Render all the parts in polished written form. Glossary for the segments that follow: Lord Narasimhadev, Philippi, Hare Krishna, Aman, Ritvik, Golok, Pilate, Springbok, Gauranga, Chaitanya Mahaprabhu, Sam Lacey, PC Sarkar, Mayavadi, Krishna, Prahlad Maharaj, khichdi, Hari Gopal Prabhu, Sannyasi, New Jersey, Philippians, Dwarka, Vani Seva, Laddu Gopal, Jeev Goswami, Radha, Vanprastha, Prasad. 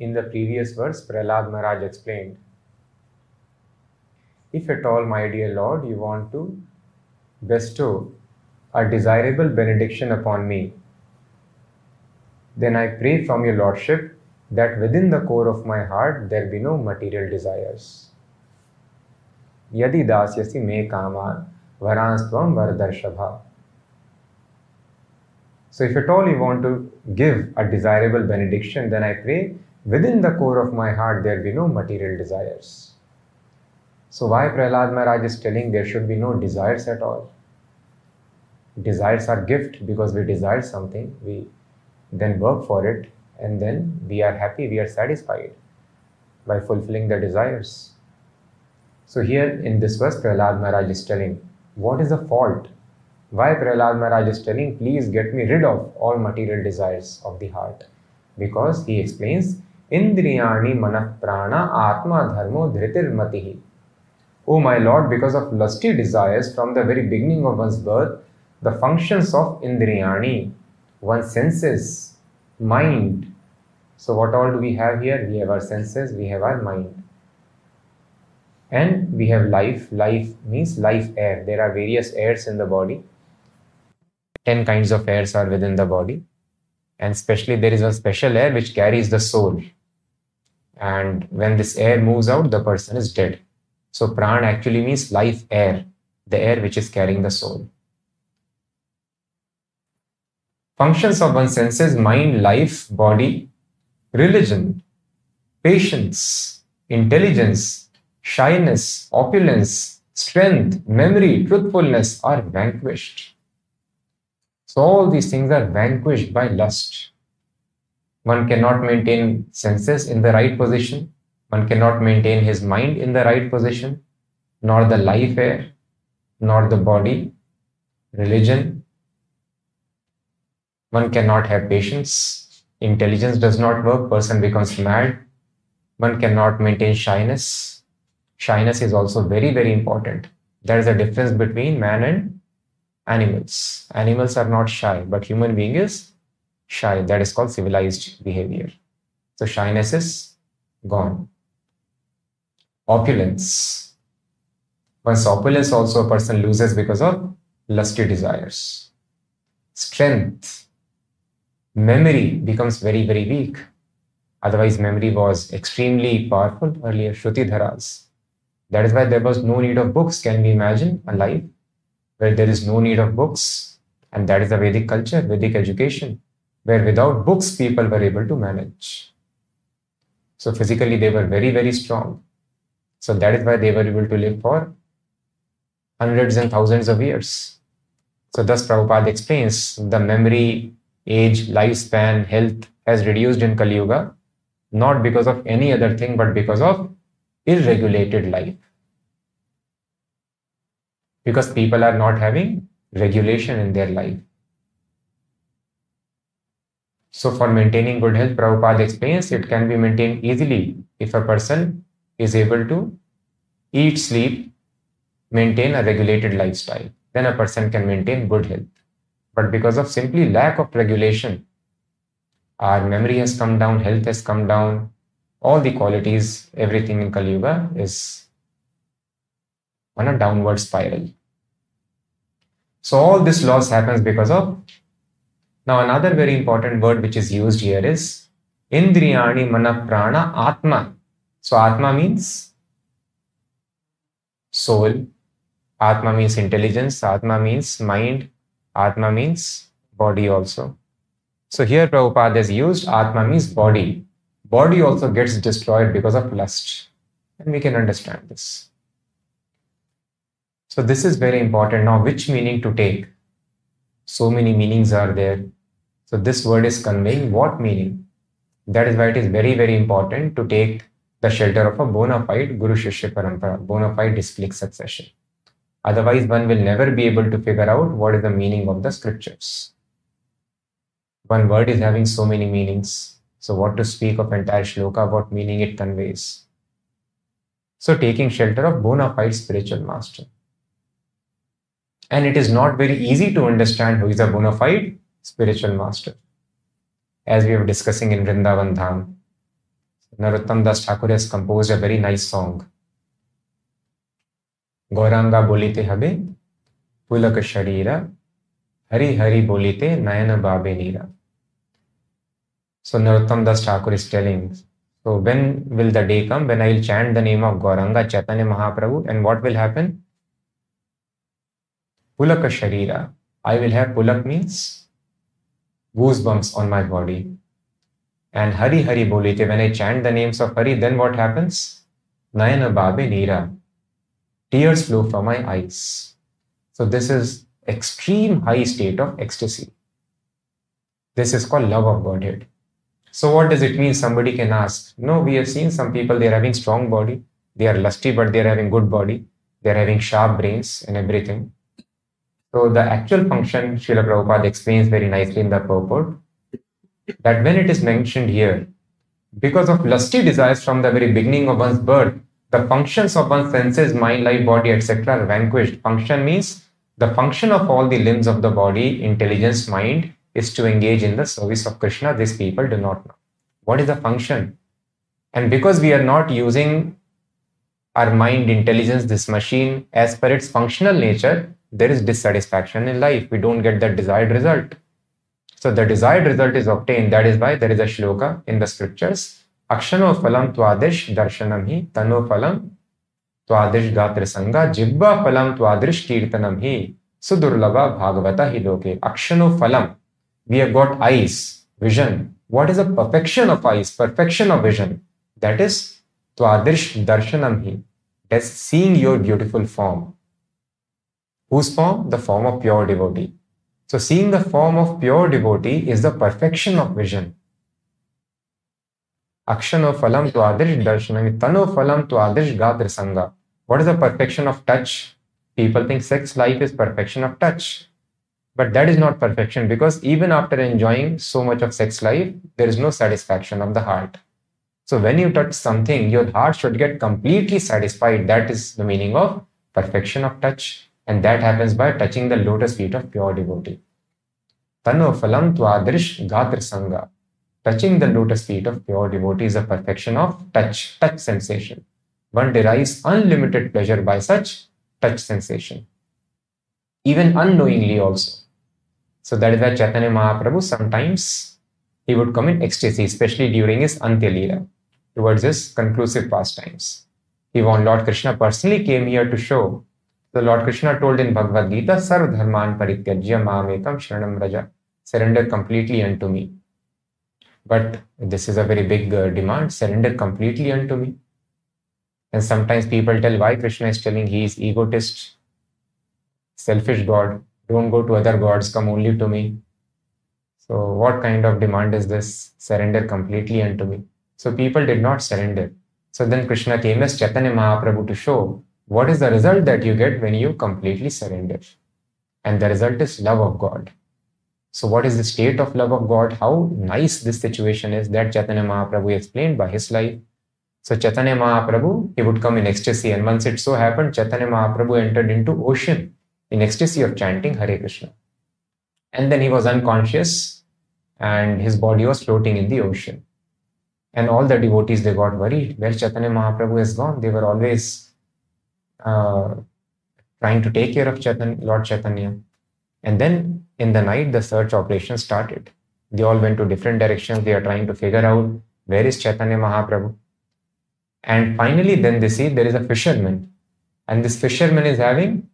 in the previous verse, Prahlad Maharaj explained, if at all, my dear Lord, you want to bestow a desirable benediction upon me, then I pray from your Lordship that within the core of my heart there be no material desires. Yadi dasyasi me kaman varanstvam vardarshabha. So if at all you want to give a desirable benediction, then I pray within the core of my heart there be no material desires. So why Prahlad Maharaj is telling there should be no desires at all? Desires are gift because we desire something, we then work for it, and then we are happy, we are satisfied by fulfilling the desires. So here in this verse, Prahlad Maharaj is telling, what is the fault? Why Prahlad Maharaj is telling, please get me rid of all material desires of the heart? Because he explains, Indriyani manah prana atma dharmo dhritir matihi. Oh my Lord, because of lusty desires from the very beginning of one's birth, the functions of Indriyani, one's senses, mind. So what all do we have here? We have our senses, we have our mind. And we have life. Life means life air. There are various airs in the body. 10 kinds of airs are within the body. And especially there is one special air which carries the soul. And when this air moves out, the person is dead. So prana actually means life air, the air which is carrying the soul. Functions of one's senses, mind, life, body, religion, patience, intelligence, shyness, opulence, strength, memory, truthfulness are vanquished. So all these things are vanquished by lust. One cannot maintain senses in the right position. One cannot maintain his mind in the right position, nor the life air, nor the body, religion. One cannot have patience. Intelligence does not work. Person becomes mad. One cannot maintain shyness. Shyness is also very, very important. There is a difference between man and animals. Animals are not shy, but human being is shy. That is called civilized behavior. So shyness is gone. Opulence. Once opulence also a person loses because of lusty desires. Strength. Memory becomes very, very weak. Otherwise, memory was extremely powerful earlier, Shruti Dharas. That is why there was no need of books. Can we imagine a life where there is no need of books? And that is the Vedic culture, Vedic education, where without books people were able to manage. So physically they were very, very strong. So that is why they were able to live for hundreds and thousands of years. So thus Prabhupada explains the memory, age, lifespan, health has reduced in Kali Yuga, not because of any other thing, but because of irregulated life, because people are not having regulation in their life. So for maintaining good health, Prabhupada explains it can be maintained easily if a person is able to eat, sleep, maintain a regulated lifestyle. Then a person can maintain good health. But because of simply lack of regulation, our memory has come down, health has come down. All the qualities, everything in Kali Yuga is on a downward spiral. So all this loss happens because of... Now another very important word which is used here is Indriyani Mana Prana Atma. So Atma means soul, Atma means intelligence, Atma means mind, Atma means body also. So here Prabhupada has used Atma means body. Body also gets destroyed because of lust. And we can understand this. So this is very important. Now, which meaning to take? So many meanings are there. So this word is conveying what meaning? That is why it is very, very important to take the shelter of a bona fide Guru Shishya Parampara, bona fide disciplic succession. Otherwise, one will never be able to figure out what is the meaning of the scriptures. One word is having so many meanings. So what to speak of entire shloka, what meaning it conveys. So taking shelter of bona fide spiritual master. And it is not very easy to understand who is a bona fide spiritual master. As we were discussing in Vrindavan Dham, Narottam Das Thakur has composed a very nice song. Gauranga bolite habe, pulak sharira, hari hari bolite, nayana babe nira. So Narottam Das Thakur is telling, so when will the day come when I will chant the name of Gauranga, Chaitanya Mahaprabhu, and what will happen? Pulak sharira, I will have pulak means goosebumps on my body. And Hari Hari Bolite, when I chant the names of Hari, then what happens? Nayana Babe Nira. Tears flow from my eyes. So this is extreme high state of ecstasy. This is called love of Godhead. So what does it mean? Somebody can ask. No, we have seen some people, they are having strong body. They are lusty, but they are having good body. They are having sharp brains and everything. So the actual function, Śrīla Prabhupāda explains very nicely in the purport, that when it is mentioned here, because of lusty desires from the very beginning of one's birth, the functions of one's senses, mind, life, body, etc. are vanquished. Function means the function of all the limbs of the body, intelligence, mind, is to engage in the service of Krishna. These people do not know. What is the function? And because we are not using our mind, intelligence, this machine, as per its functional nature, there is dissatisfaction in life. We don't get the desired result. So the desired result is obtained. That is why there is a shloka in the scriptures. Akshano phalam twadesh darshanam hi, tano phalam twadesh gatra sangha, jibba phalam twadesh kirtanam hi, sudurlava bhagavata hi loke. Akshano phalam. We have got eyes, vision. What is the perfection of eyes, perfection of vision? That is twadesh darshanam hi. That's seeing your beautiful form. Whose form? The form of pure devotee. So seeing the form of pure devotee is the perfection of vision. Akshano phalam twadesh darshanam tano phalam twadesh gatra sangha. What is the perfection of touch? People think sex life is perfection of touch. But that is not perfection, because even after enjoying so much of sex life, there is no satisfaction of the heart. So when you touch something, your heart should get completely satisfied. That is the meaning of perfection of touch. And that happens by touching the lotus feet of pure devotee. Tano phalam twadrish gatra sangha. Touching the lotus feet of pure devotee is the perfection of touch, touch sensation. One derives unlimited pleasure by such touch sensation, even unknowingly also. So that is why Chaitanya Mahaprabhu sometimes he would come in ecstasy, especially during his Antya Leela, towards his conclusive pastimes. Even Lord Krishna personally came here to show. So Lord Krishna told in Bhagavad Gita, Sarv dharman parityajya mamekam sharanam raja, surrender completely unto me. But this is a very big demand, surrender completely unto me. And sometimes people tell why Krishna is telling he is egotist, selfish God, don't go to other gods, come only to me. So what kind of demand is this? Surrender completely unto me. So people did not surrender. So then Krishna came as Chaitanya Mahaprabhu to show what is the result that you get when you completely surrender. And the result is love of God. So what is the state of love of God? How nice this situation is, that Chaitanya Mahaprabhu explained by his life. So Chaitanya Mahaprabhu, he would come in ecstasy, and once it so happened, Chaitanya Mahaprabhu entered into ocean in ecstasy of chanting Hare Krishna. And then he was unconscious and his body was floating in the ocean. And all the devotees, they got worried, where Chaitanya Mahaprabhu has gone. They were always trying to take care of Lord Chaitanya. And then in the night, the search operation started. They all went to different directions. They are trying to figure out where is Chaitanya Mahaprabhu. And finally, then they see there is a fisherman. And this fisherman is having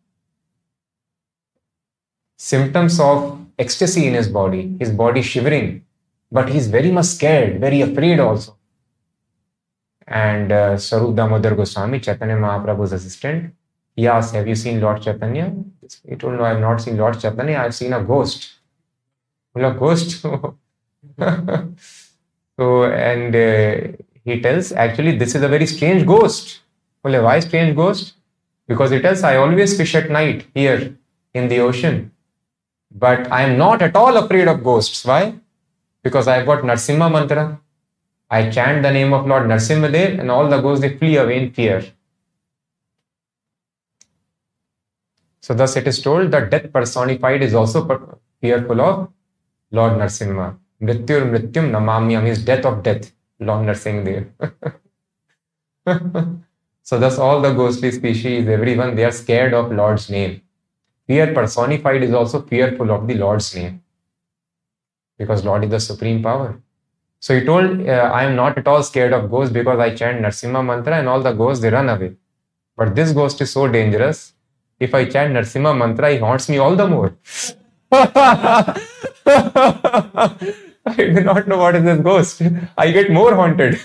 symptoms of ecstasy in his body shivering. But he's very much scared, very afraid also. And Sarvabhauma Damodar Goswami, Chaitanya Mahaprabhu's assistant, he asked, have you seen Lord Chaitanya? He told, no, I have not seen Lord Chaitanya, I have seen a ghost. A ghost? So, and he tells, actually, this is a very strange ghost. Why strange ghost? Because he tells, I always fish at night here in the ocean. But I am not at all afraid of ghosts. Why? Because I have got Narasimha Mantra. I chant the name of Lord Narasimhadev and all the ghosts, they flee away in fear. So thus it is told that death personified is also fearful of Lord Narasimha. Mrityur mrityum namamyam is death of death. Lord Narasimhadev. So thus all the ghostly species, everyone, they are scared of Lord's name. Fear personified is also fearful of the Lord's name, because Lord is the supreme power. So he told, I am not at all scared of ghosts because I chant Narasimha Mantra and all the ghosts, they run away. But this ghost is so dangerous. If I chant Narasimha Mantra, he haunts me all the more. I do not know what is this ghost. I get more haunted.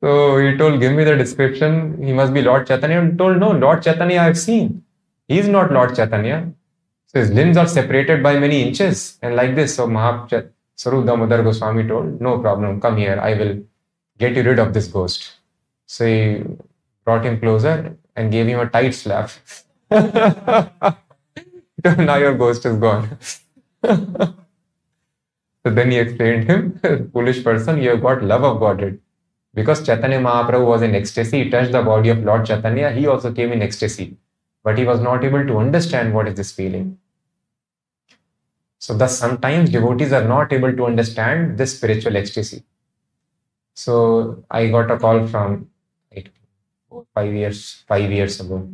So he told, give me the description. He must be Lord Chaitanya. And told, no, Lord Chaitanya I have seen. He is not Lord Chaitanya. So his limbs are separated by many inches and like this. So Mahaprabhu Sarudamodar Goswami told, no problem, come here, I will get you rid of this ghost. So he brought him closer and gave him a tight slap. Now your ghost is gone. So then he explained him, foolish person, you have got love of Godhead. Because Chaitanya Mahaprabhu was in ecstasy, he touched the body of Lord Chaitanya, he also came in ecstasy. But he was not able to understand what is this feeling. So thus sometimes devotees are not able to understand this spiritual ecstasy. So I got a call from 5 years ago.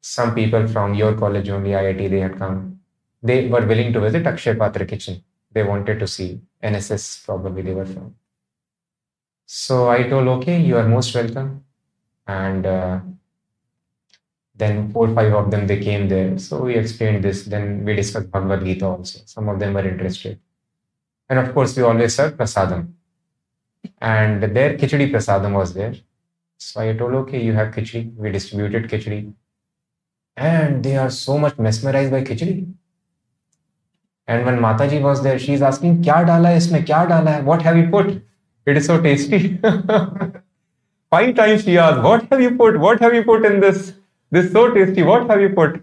Some people from your college only, IIT, they had come. They were willing to visit Akshay Patra kitchen. They wanted to see NSS, probably they were from. So I told, okay, you are most welcome. And then 4 or 5 of them, they came there. So we explained this. Then we discussed Bhagavad Gita also. Some of them were interested. And of course, we always serve Prasadam. And their khichdi Prasadam was there. So I told, okay, you have khichdi. We distributed khichdi. And they are so much mesmerized by khichdi. And when Mataji was there, she is asking, kya dala hai isme, kya dala hai? What have you put? It is so tasty. 5 times she asked, what have you put? What have you put in this? This is so tasty. What have you put?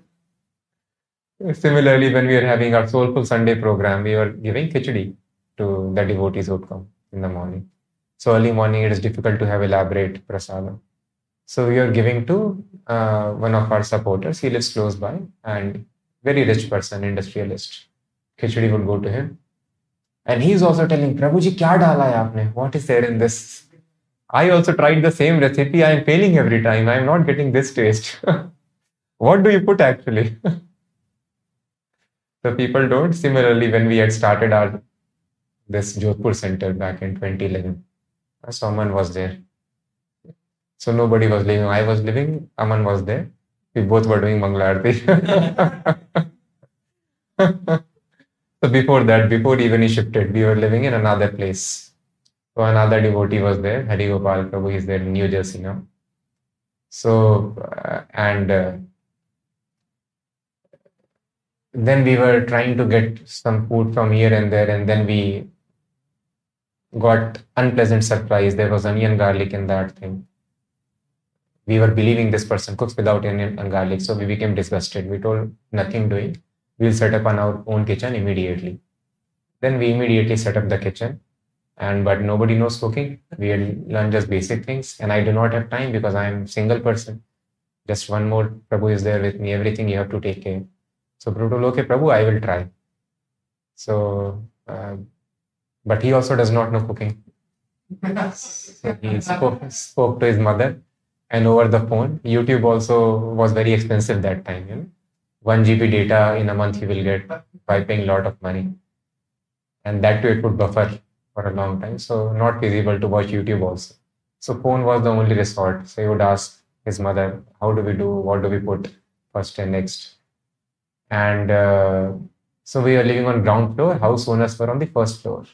Similarly, when we were having our Soulful Sunday program, we were giving khichdi to the devotees who would come in the morning. So early morning, it is difficult to have elaborate prasadam. So we are giving to one of our supporters. He lives close by and very rich person, industrialist. Khichdi would go to him. And he is also telling, Prabhuji, kya dala hai aapne? What is there in this? I also tried the same recipe. I am failing every time. I am not getting this taste. What do you put actually? So people don't. Similarly, when we had started our this Jodhpur center back in 2011, Aman was there. So nobody was living. I was living. Aman was there. We both were doing Mangala Aarti. So before that, before even he shifted, we were living in another place. So another devotee was there, Hari Gopal Prabhu, he is there in New Jersey now. So, then we were trying to get some food from here and there, and then we got unpleasant surprise. There was onion garlic in that thing. We were believing this person cooks without onion and garlic, so we became disgusted. We told, nothing doing. We'll set up on our own kitchen immediately. Then we immediately set up the kitchen, but nobody knows cooking. We learn just basic things, and I do not have time because I am a single person. Just one more Prabhu is there with me. Everything you have to take care. So Prabhu told, okay, Prabhu, I will try. So, but he also does not know cooking. So he spoke to his mother, and over the phone. YouTube also was very expensive that time, you know. 1 GB data in a month you will get by paying a lot of money. And that too it would buffer for a long time. So not feasible to watch YouTube also. So phone was the only resort. So he would ask his mother, how do we do? What do we put first and next? And so we were living on ground floor. House owners were on the first floor.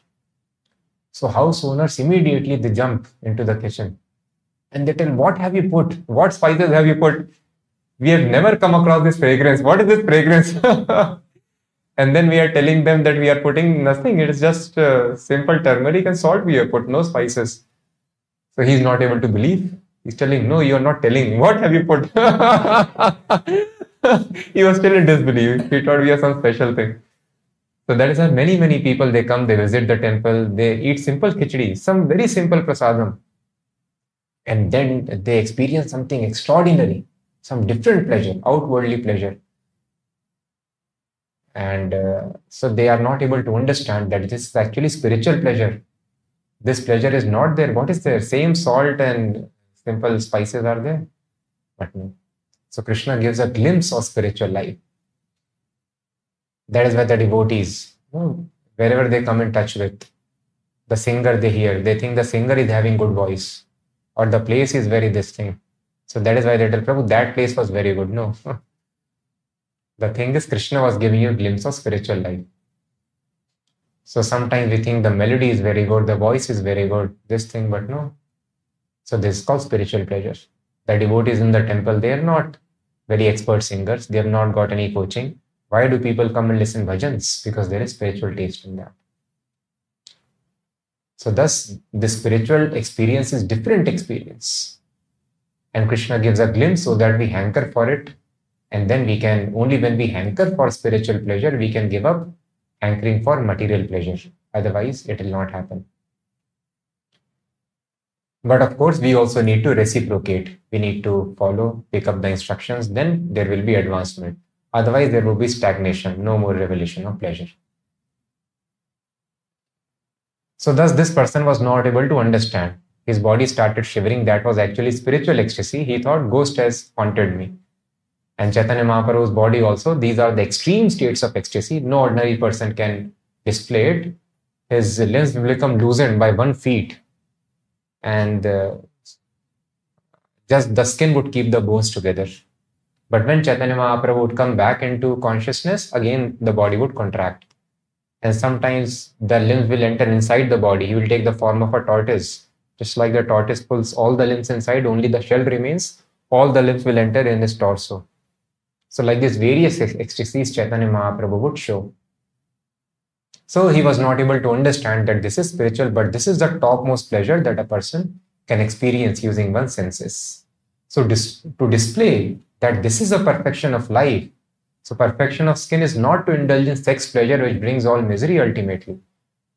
So house owners immediately they jump into the kitchen. And they tell, what have you put? What spices have you put? We have never come across this fragrance. What is this fragrance? And then we are telling them that we are putting nothing. It is just simple turmeric and salt we have put, no spices. So he is not able to believe. He's telling, no, you are not telling. What have you put? He was still in disbelief. He thought we are some special thing. So that is how many, many people, they come, they visit the temple, they eat simple khichdi, some very simple prasadam. And then they experience something extraordinary. Some different pleasure, outwardly pleasure. And so they are not able to understand that this is actually spiritual pleasure. This pleasure is not there. What is there? Same salt and simple spices are there. But no. So Krishna gives a glimpse of spiritual life. That is where the devotees, wherever they come in touch with, the singer they hear, they think the singer is having good voice or the place is very this thing. So that is why they tell Prabhu, that place was very good. No. The thing is, Krishna was giving you a glimpse of spiritual life. So sometimes we think the melody is very good, the voice is very good, this thing, but no. So this is called spiritual pleasure. The devotees in the temple, they are not very expert singers. They have not got any coaching. Why do people come and listen bhajans? Because there is spiritual taste in that. So thus, the spiritual experience is different experience. And Krishna gives a glimpse so that we hanker for it. And then we can, only when we hanker for spiritual pleasure, we can give up hankering for material pleasure. Otherwise, it will not happen. But of course, we also need to reciprocate. We need to follow, pick up the instructions. Then there will be advancement. Otherwise, there will be stagnation, no more revelation of pleasure. So thus, this person was not able to understand. His body started shivering. That was actually spiritual ecstasy. He thought, ghost has haunted me. And Chaitanya Mahaprabhu's body also, these are the extreme states of ecstasy. No ordinary person can display it. His limbs will become loosened by 1 foot. And just the skin would keep the bones together. But when Chaitanya Mahaprabhu would come back into consciousness, again the body would contract. And sometimes the limbs will enter inside the body. He will take the form of a tortoise. Just like the tortoise pulls all the limbs inside, only the shell remains. All the limbs will enter in his torso. So like this, various ecstasies Chaitanya Mahaprabhu would show. So he was not able to understand that this is spiritual, but this is the topmost pleasure that a person can experience using one's senses. So to display that this is a perfection of life. So perfection of skin is not to indulge in sex pleasure, which brings all misery ultimately,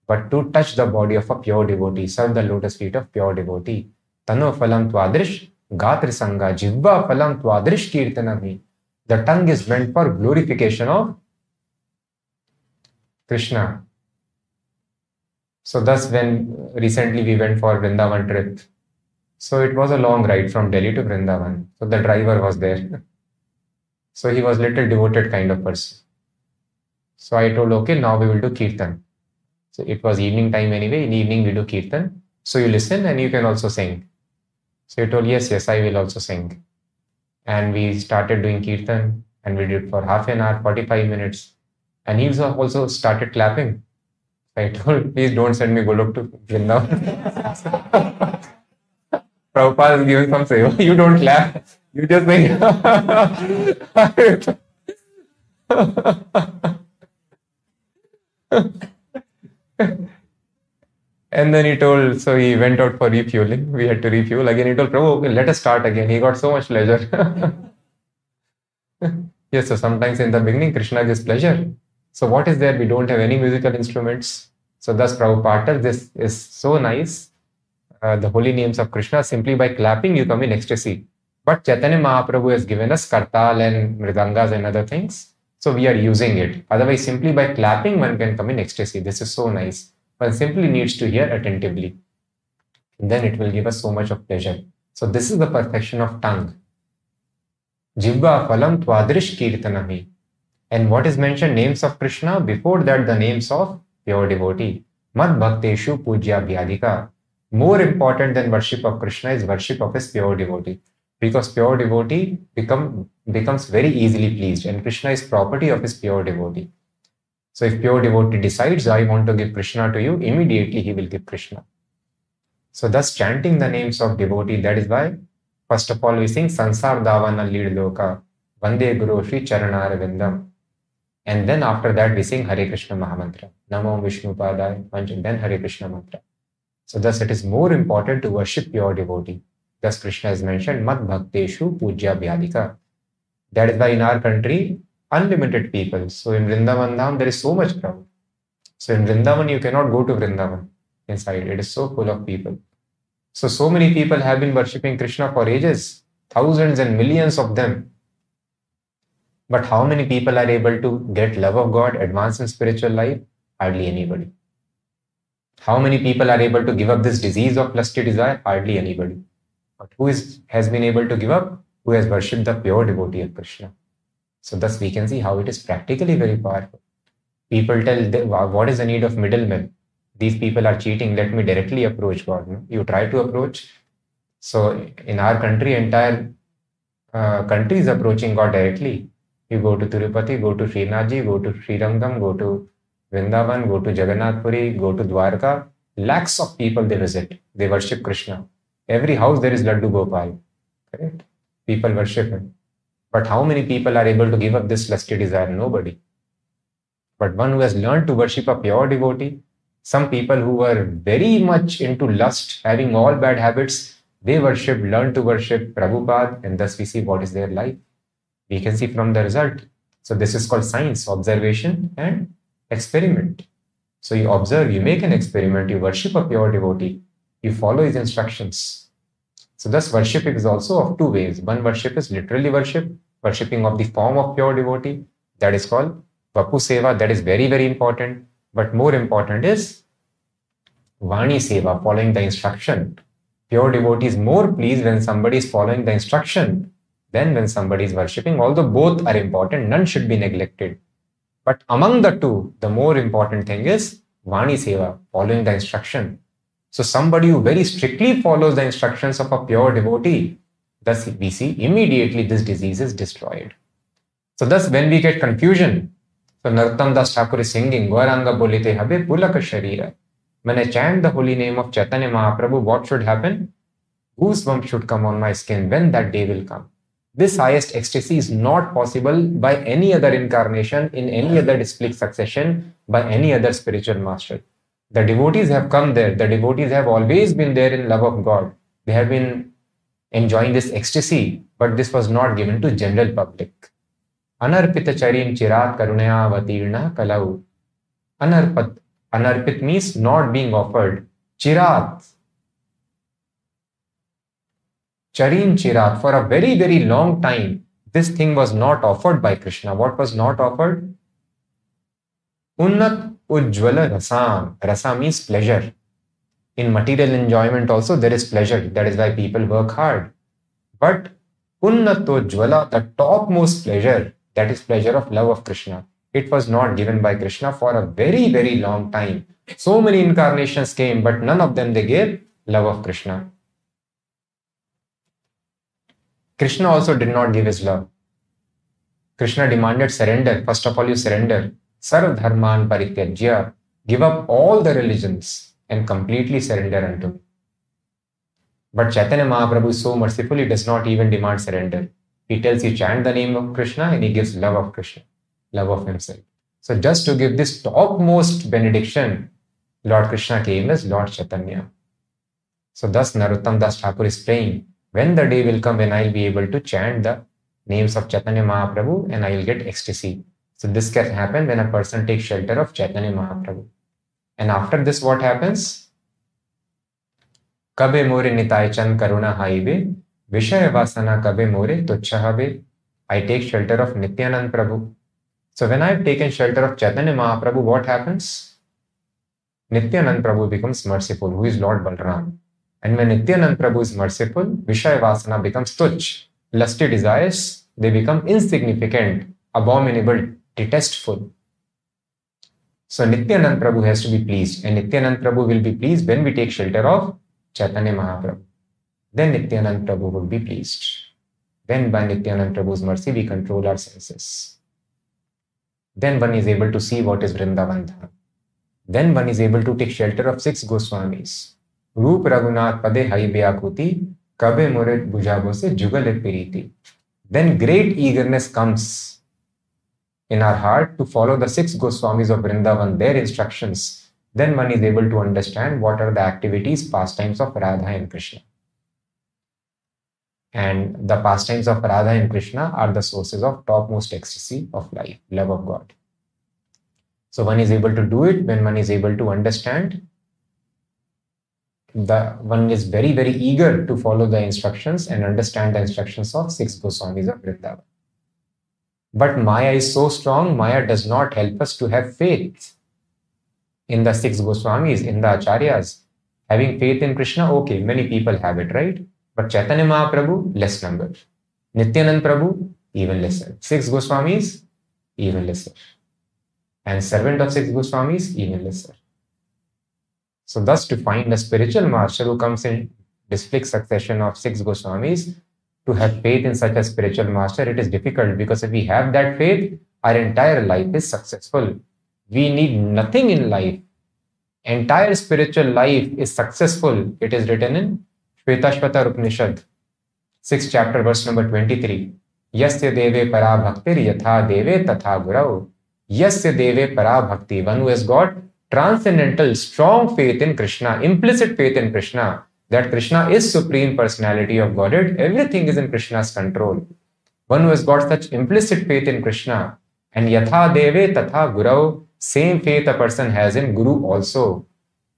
but to touch the body of a pure devotee, serve the lotus feet of pure devotee. Tano phalam twadrish gatra sangha jivva phalam twadrish kirtanami. The tongue is meant for glorification of Krishna. So thus, when recently we went for Vrindavan trip, so it was a long ride from Delhi to Vrindavan. So the driver was there. So he was little devoted kind of person. So I told, okay, now we will do Kirtan. So it was evening time anyway. In evening we do Kirtan. So you listen and you can also sing. So he told, yes, I will also sing. And we started doing Kirtan, and we did for half an hour, 45 minutes. And he also started clapping. I told, please don't send me Golok to Vrindavan. Prabhupada is giving some seva. You don't clap. You just make. And then he told, so he went out for refueling. We had to refuel. Again, he told Prabhu, okay, let us start again. He got so much pleasure. Yes, so sometimes in the beginning, Krishna gives pleasure. So what is there? We don't have any musical instruments. So thus Prabhupada, this is so nice. The holy names of Krishna, simply by clapping, you come in ecstasy. But Chaitanya Mahaprabhu has given us kartal and mridangas and other things. So we are using it. Otherwise, simply by clapping, one can come in ecstasy. This is so nice. One simply needs to hear attentively. And then it will give us so much of pleasure. So this is the perfection of tongue. Jivva phalam twadrish kirtanami. And what is mentioned? Names of Krishna. Before that, the names of pure devotee. Mad bhakteshu pujya bhyadika. More important than worship of Krishna is worship of his pure devotee. Because pure devotee becomes very easily pleased. And Krishna is property of his pure devotee. So if pure devotee decides, I want to give Krishna to you, immediately he will give Krishna. So thus chanting the names of devotee, that is why first of all we sing Sansar Davana Lead Loka, Vande Guru Shri Charanaravindam. And then after that we sing Hare Krishna Mahamantra, Namo Vishnu Padaya, and then Hare Krishna Mantra. So thus it is more important to worship pure devotee. Thus Krishna is mentioned, Mad Bhakteshu Pujya Bhyadika. That is why in our country, unlimited people. So in Vrindavan Dham, there is so much crowd. So in Vrindavan, you cannot go to Vrindavan inside. It is so full of people. So many people have been worshipping Krishna for ages. Thousands and millions of them. But how many people are able to get love of God, advance in spiritual life? Hardly anybody. How many people are able to give up this disease of lusty desire? Hardly anybody. But who has been able to give up? Who has worshipped the pure devotee of Krishna. So thus we can see how it is practically very powerful. People tell them, what is the need of middlemen? These people are cheating. Let me directly approach God. You try to approach. So in our country, entire country is approaching God directly. You go to Tirupati, go to Srinathji, go to Sri Rangam, go to Vrindavan, go to Jagannath Puri, go to Dwarka. Lakhs of people they visit. They worship Krishna. Every house there is Laddu Gopal. Correct? People worship him. But how many people are able to give up this lusty desire? Nobody. But one who has learned to worship a pure devotee, some people who were very much into lust, having all bad habits, they worship, learn to worship Prabhupada, and thus we see what is their life. We can see from the result. So this is called science, observation and experiment. So you observe, you make an experiment, you worship a pure devotee, you follow his instructions. So thus worship is also of two ways. One worship is literally worship, worshipping of the form of pure devotee. That is called Vapu Seva. That is very, very important. But more important is Vani Seva, following the instruction. Pure devotee is more pleased when somebody is following the instruction than when somebody is worshipping. Although both are important, none should be neglected. But among the two, the more important thing is Vani Seva, following the instruction. So somebody who very strictly follows the instructions of a pure devotee, thus we see immediately this disease is destroyed. So thus when we get confusion, so Narottam Das Thakur is singing, Gauranga bolite habe pulaka sharira. When I chant the holy name of Chaitanya Mahaprabhu, what should happen? Goosebumps should come on my skin when that day will come. This highest ecstasy is not possible by any other incarnation, in any other disciplic succession, by any other spiritual master. The devotees have come there. The devotees have always been there in love of God. They have been enjoying this ecstasy, but this was not given to general public. Anarpita charim chirat karunaya vatirna kalau. Anarpit means not being offered. Chirat. Charim chirat. For a very, very long time, this thing was not offered by Krishna. What was not offered? Unnat Ujjvala Rasam. Rasam means pleasure. In material enjoyment also there is pleasure. That is why people work hard. But Unnatojjvala, the topmost pleasure, that is pleasure of love of Krishna. It was not given by Krishna for a very, very long time. So many incarnations came, but none of them they gave love of Krishna. Krishna also did not give his love. Krishna demanded surrender. First of all, you surrender. Sarv dharman parityajya, give up all the religions and completely surrender unto me. But Chaitanya Mahaprabhu so mercifully does not even demand surrender. He tells you chant the name of Krishna and he gives love of Krishna, love of himself. So just to give this topmost benediction, Lord Krishna came as Lord Chaitanya. So thus Narottam Das Thakur is praying, when the day will come when I will be able to chant the names of Chaitanya Mahaprabhu and I will get ecstasy. So this can happen when a person takes shelter of Chaitanya Mahaprabhu. And after this, what happens? Kabe more nitai chan karuna haive, vishaya vasana kabe more tuchhahave. I take shelter of Nityananda Prabhu. So when I have taken shelter of Chaitanya Mahaprabhu, what happens? Nityananda Prabhu becomes merciful, who is Lord Balaram. And when Nityananda Prabhu is merciful, vishaya vasana becomes tuch. Lusty desires, they become insignificant, abominable, detestful. So Nityananda Prabhu has to be pleased, and Nityananda Prabhu will be pleased when we take shelter of Chaitanya Mahaprabhu. Then Nityananda Prabhu will be pleased. Then by Nityananda Prabhu's mercy we control our senses. Then one is able to see what is Vrindavan Dham. Then one is able to take shelter of 6 Goswamis. Roop Raghunath Pade Hai Beakuti Kabe Muret Bujabo Se Jugale Piriti. Then great eagerness comes in our heart to follow the 6 Goswamis of Vrindavan, their instructions. Then one is able to understand what are the activities, pastimes of Radha and Krishna. And the pastimes of Radha and Krishna are the sources of topmost ecstasy of life, love of God. So one is able to do it when one is able to understand. One is very, very eager to follow the instructions and understand the instructions of 6 Goswamis of Vrindavan. But Maya is so strong, Maya does not help us to have faith in the six Goswamis, in the Acharyas. Having faith in Krishna, okay, many people have it, right? But Chaitanya Mahaprabhu, less number. Nityananda Prabhu, even lesser. Six Goswamis, even lesser. And servant of six Goswamis, even lesser. So thus, to find a spiritual master who comes in distinct succession of six Goswamis, to have faith in such a spiritual master, it is difficult, because if we have that faith, our entire life is successful. We need nothing in life. Entire spiritual life is successful. It is written in Shvetashvatara Upanishad, 6th chapter, verse number 23. Yasya deve para bhaktir yatha deve tatha gurau. Yasya deve para bhakti. One who has got transcendental, strong faith in Krishna, implicit faith in Krishna, that Krishna is Supreme Personality of Godhead. Everything is in Krishna's control. One who has got such implicit faith in Krishna, and yatha deve tatha gurau, same faith a person has in Guru also.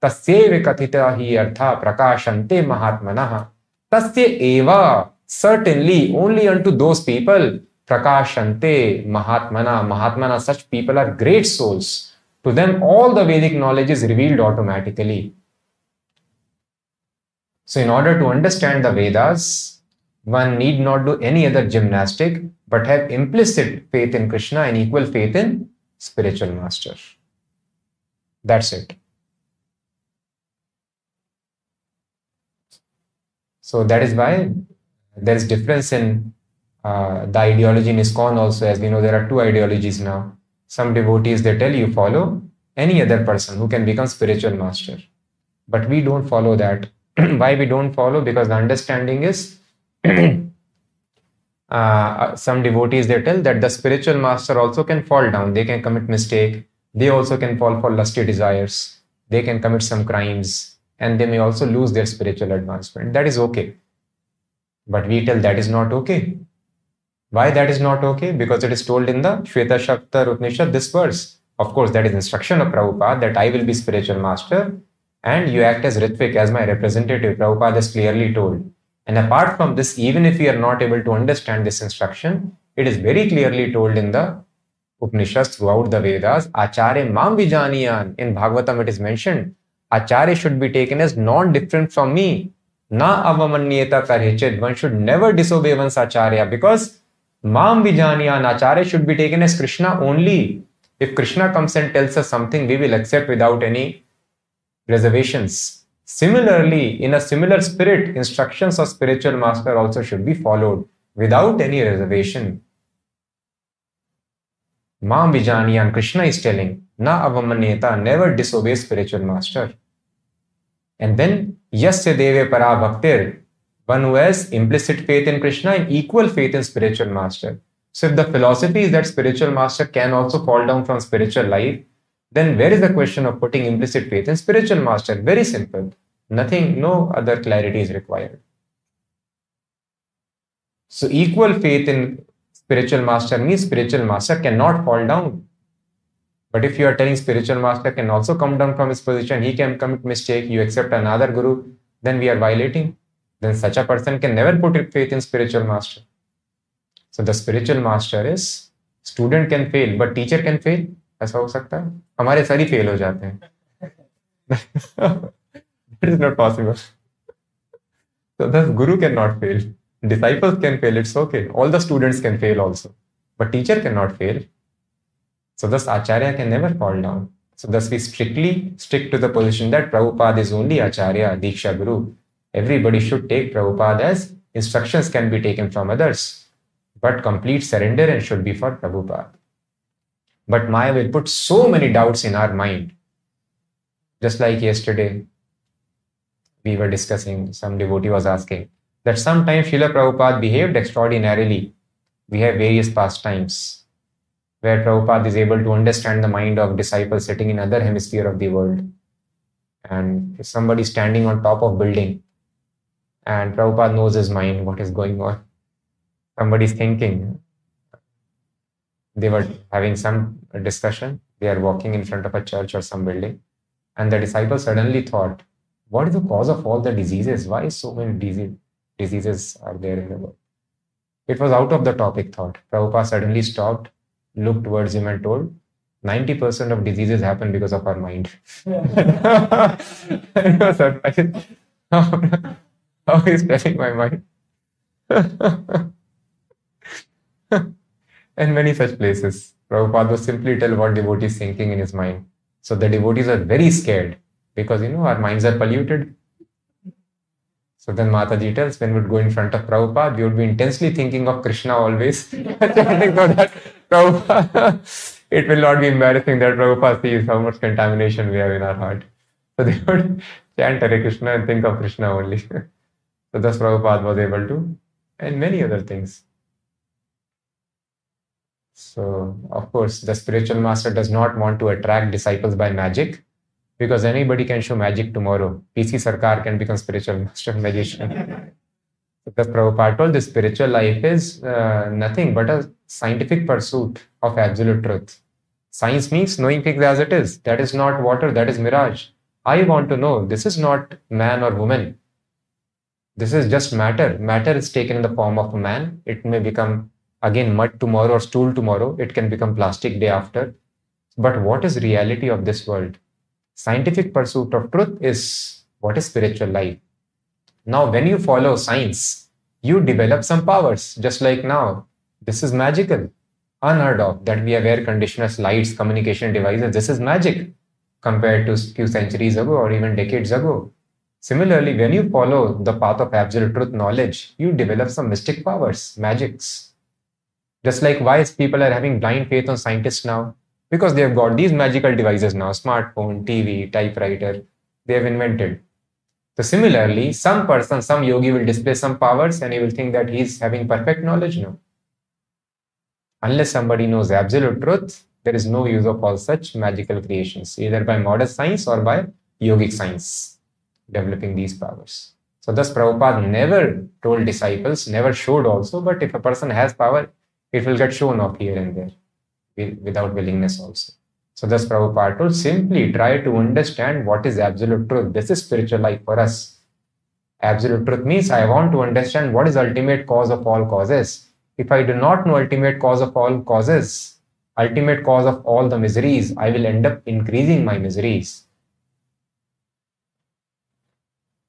Tasya vikatita hi artha prakashante mahatmanaha. Tasya eva, certainly, only unto those people, prakashante mahatmana. Mahatmana, such people are great souls. To them, all the Vedic knowledge is revealed automatically. So in order to understand the Vedas, one need not do any other gymnastic, but have implicit faith in Krishna and equal faith in spiritual master. That's it. So that is why there is difference in the ideology in ISKCON also. As we know, there are two ideologies now. Some devotees, they tell you follow any other person who can become spiritual master. But we don't follow that. Why we don't follow? Because the understanding is some devotees, they tell that the spiritual master also can fall down, they can commit mistake, they also can fall for lusty desires, they can commit some crimes, and they may also lose their spiritual advancement. That is okay. But we tell that is not okay. Why that is not okay? Because it is told in the Shvetashvatara Upanishad, this verse. Of course, that is instruction of Prabhupada, that I will be spiritual master and you act as Ritvik, as my representative. Prabhupada is clearly told. And apart from this, even if we are not able to understand this instruction, it is very clearly told in the Upanishads throughout the Vedas. Acharya mam vijaniyan. In Bhagavatam it is mentioned, Acharya should be taken as non-different from me. Na avamanyeta karhechid. One should never disobey one's Acharya, because mam vijaniyan, Acharya should be taken as Krishna only. If Krishna comes and tells us something, we will accept without any reservations. Similarly, in a similar spirit, instructions of spiritual master also should be followed without any reservation. Mam vijaniyan, Krishna is telling, na avamaneta, never disobey spiritual master. And then, yasya deve para bhaktir, one who has implicit faith in Krishna and equal faith in spiritual master. So if the philosophy is that spiritual master can also fall down from spiritual life, then where is the question of putting implicit faith in spiritual master? Very simple. Nothing, no other clarity is required. So equal faith in spiritual master means spiritual master cannot fall down. But if you are telling spiritual master can also come down from his position, he can commit mistake, you accept another guru, then we are violating. Then such a person can never put faith in spiritual master. So the spiritual master is, student can fail, but teacher can fail. ऐसा हो सकता है? हमारे सारी fail हो जाते हैं. It is not possible. So thus Guru cannot fail. Disciples can fail. It's okay. All the students can fail also. But teacher cannot fail. So thus Acharya can never fall down. So thus we strictly stick to the position that Prabhupada is only Acharya, Diksha Guru. Everybody should take Prabhupada as instructions can be taken from others. But complete surrender and should be for Prabhupada. But Maya will put so many doubts in our mind. Just like yesterday, we were discussing, some devotee was asking that sometimes Śrīla Prabhupada behaved extraordinarily. We have various pastimes where Prabhupada is able to understand the mind of disciples sitting in other hemisphere of the world. And somebody standing on top of building and Prabhupada knows his mind, what is going on. Somebody is thinking. They were having some discussion. They are walking in front of a church or some building. And the disciples suddenly thought, what is the cause of all the diseases? Why so many diseases are there in the world? It was out of the topic thought. Prabhupada suddenly stopped, looked towards him and told, 90% of diseases happen because of our mind. It was surprising. How he's telling my mind. And many such places. Prabhupada would simply tell what devotee is thinking in his mind. So the devotees are very scared because, you know, our minds are polluted. So then Mataji tells, when we would go in front of Prabhupada, we would be intensely thinking of Krishna always. It will not be embarrassing that Prabhupada sees how much contamination we have in our heart. So they would chant Hare Krishna and think of Krishna only. So thus Prabhupada was able to, and many other things. So, of course, the spiritual master does not want to attract disciples by magic, because anybody can show magic tomorrow. PC Sarkar can become spiritual master magician. The Prabhupada told the spiritual life is nothing but a scientific pursuit of absolute truth. Science means knowing things as it is. That is not water, that is mirage. I want to know, this is not man or woman. This is just matter. Matter is taken in the form of a man. It may become again mud tomorrow or stool tomorrow. It can become plastic day after. But what is reality of this world? Scientific pursuit of truth is what is spiritual life. Now, when you follow science, you develop some powers. Just like now, this is magical, unheard of, that we have air conditioners, lights, communication devices. This is magic compared to a few centuries ago or even decades ago. Similarly, when you follow the path of absolute truth knowledge, you develop some mystic powers, magics. Just like wise people are having blind faith on scientists now, because they have got these magical devices now, smartphone, TV, typewriter, they have invented. So similarly, some person, some yogi will display some powers and he will think that he is having perfect knowledge. No. Unless somebody knows absolute truth, there is no use of all such magical creations, either by modern science or by yogic science, developing these powers. So thus Prabhupada never told disciples, never showed also, but if a person has power, it will get shown off here and there, without willingness also. So thus Prabhupada told, simply try to understand what is absolute truth. This is spiritual life for us. Absolute truth means I want to understand what is ultimate cause of all causes. If I do not know ultimate cause of all causes, ultimate cause of all the miseries, I will end up increasing my miseries.